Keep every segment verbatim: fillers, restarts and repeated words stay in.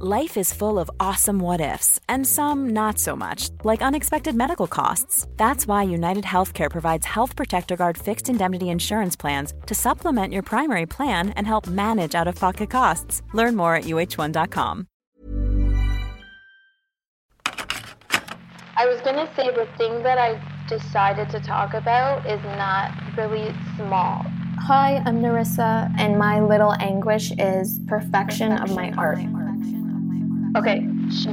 Life is full of awesome what-ifs, and some not so much, like unexpected medical costs. That's why United Healthcare provides Health Protector Guard fixed indemnity insurance plans to supplement your primary plan and help manage out-of-pocket costs. Learn more at U H one dot com. I was going to say the thing that I decided to talk about is not really small. Hi, I'm Narisa, and my little anguish is perfection, perfection of my art. Of my art. Okay,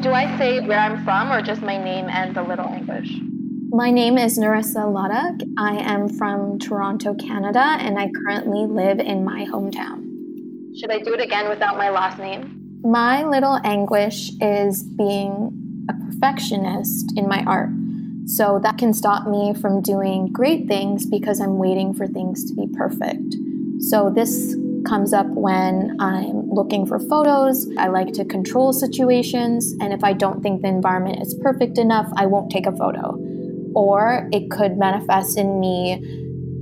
do I say where I'm from or just my name and the little anguish? My name is Narisa Ladak. I am from Toronto, Canada, and I currently live in my hometown. Should I do it again without my last name? My little anguish is being a perfectionist in my art. So that can stop me from doing great things because I'm waiting for things to be perfect. So this comes up when I'm looking for photos. I like to control situations, and if I don't think the environment is perfect enough, I won't take a photo. Or it could manifest in me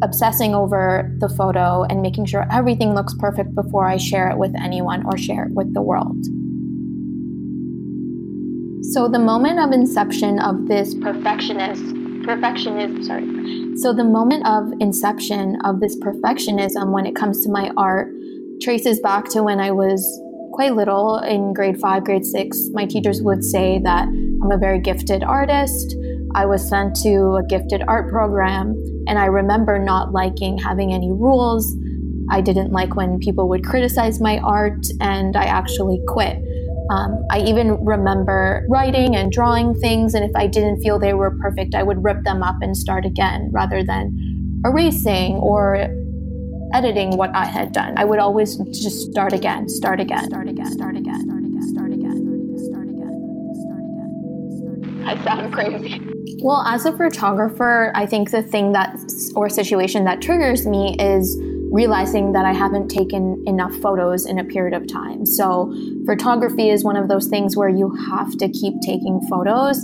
obsessing over the photo and making sure everything looks perfect before I share it with anyone or share it with the world. So the moment of inception of this perfectionist, perfectionism, sorry, So the moment of inception of this perfectionism when it comes to my art traces back to when I was quite little in grade five, grade six. My teachers would say that I'm a very gifted artist. I was sent to a gifted art program, and I remember not liking having any rules. I didn't like when people would criticize my art, and I actually quit. Um, I even remember writing and drawing things, and if I didn't feel they were perfect, I would rip them up and start again rather than erasing or editing what I had done. I would always just start again, start again, start again, start again, start again, start again, start again, start again. I sound crazy. Well, as a photographer, I think the thing that or situation that triggers me is realizing that I haven't taken enough photos in a period of time. So photography is one of those things where you have to keep taking photos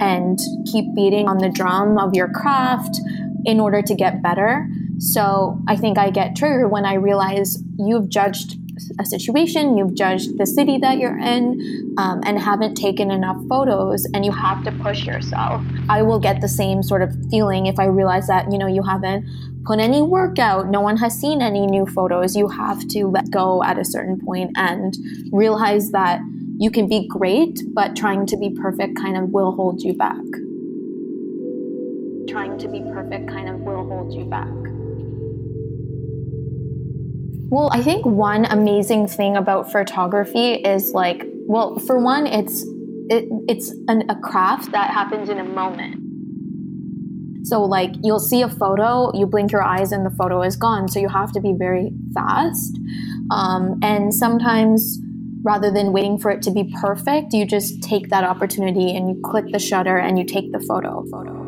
and keep beating on the drum of your craft in order to get better. So I think I get triggered when I realize you've judged a situation, you've judged the city that you're in, um, and haven't taken enough photos, and you have to push yourself. I will get the same sort of feeling if I realize that, you know, you haven't put any work out, no one has seen any new photos. You have to let go at a certain point and realize that you can be great, but trying to be perfect kind of will hold you back. Trying to be perfect kind of will hold you back. Well, I think one amazing thing about photography is like, well, for one, it's it, it's an, a craft that happens in a moment. So like you'll see a photo, you blink your eyes and the photo is gone. So you have to be very fast. Um, and sometimes rather than waiting for it to be perfect, you just take that opportunity and you click the shutter and you take the photo. photo.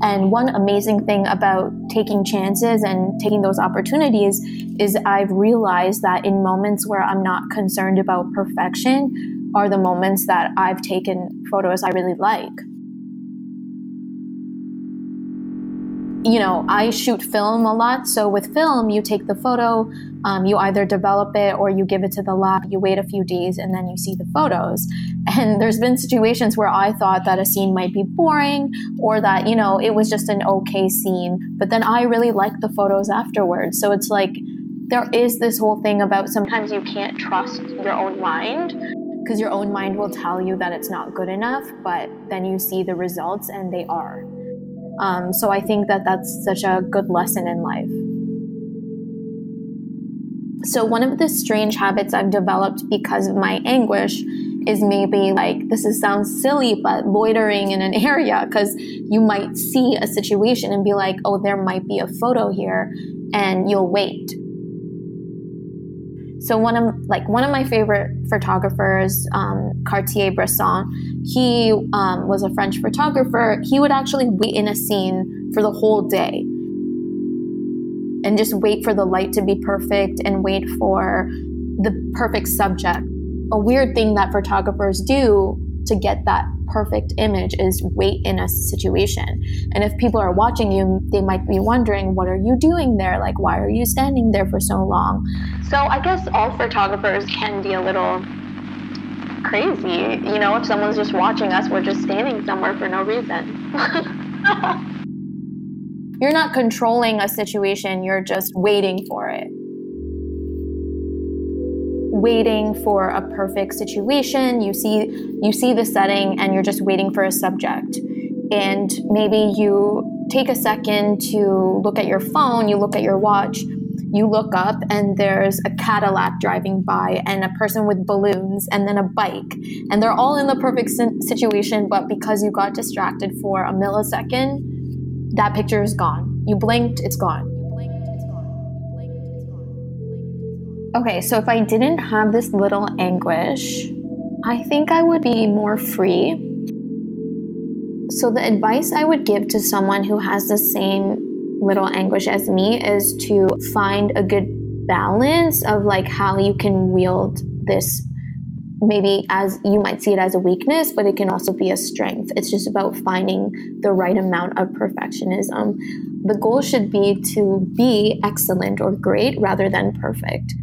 And one amazing thing about taking chances and taking those opportunities is I've realized that in moments where I'm not concerned about perfection are the moments that I've taken photos I really like. You know, I shoot film a lot. So with film, you take the photo, um, you either develop it or you give it to the lab, you wait a few days and then you see the photos. And there's been situations where I thought that a scene might be boring or that, you know, it was just an okay scene. But then I really liked the photos afterwards. So it's like there is this whole thing about sometimes you can't trust your own mind because your own mind will tell you that it's not good enough. But then you see the results and they are. Um, so I think that that's such a good lesson in life. So one of the strange habits I've developed because of my anguish is maybe like, this is, sounds silly, but loitering in an area because you might see a situation and be like, oh, there might be a photo here, and you'll wait. So one of like one of my favorite photographers, um, Cartier-Bresson, he um, was a French photographer. He would actually wait in a scene for the whole day and just wait for the light to be perfect and wait for the perfect subject. A weird thing that photographers do to get that perfect image is weight in a situation. And if people are watching you, they might be wondering, what are you doing there? Like, why are you standing there for so long? So I guess all photographers can be a little crazy. You know, if someone's just watching us, we're just standing somewhere for no reason. You're not controlling a situation, you're just waiting for it. Waiting for a perfect situation. You see you see the setting and you're just waiting for a subject. And maybe you take a second to look at your phone, you look at your watch, you look up and there's a Cadillac driving by and a person with balloons and then a bike. And they're all in the perfect situation, but because you got distracted for a millisecond, that picture is gone. You blinked, it's gone. Okay, so if I didn't have this little anguish, I think I would be more free. So the advice I would give to someone who has the same little anguish as me is to find a good balance of like how you can wield this. Maybe as you might see it as a weakness, but it can also be a strength. It's just about finding the right amount of perfectionism. The goal should be to be excellent or great rather than perfect.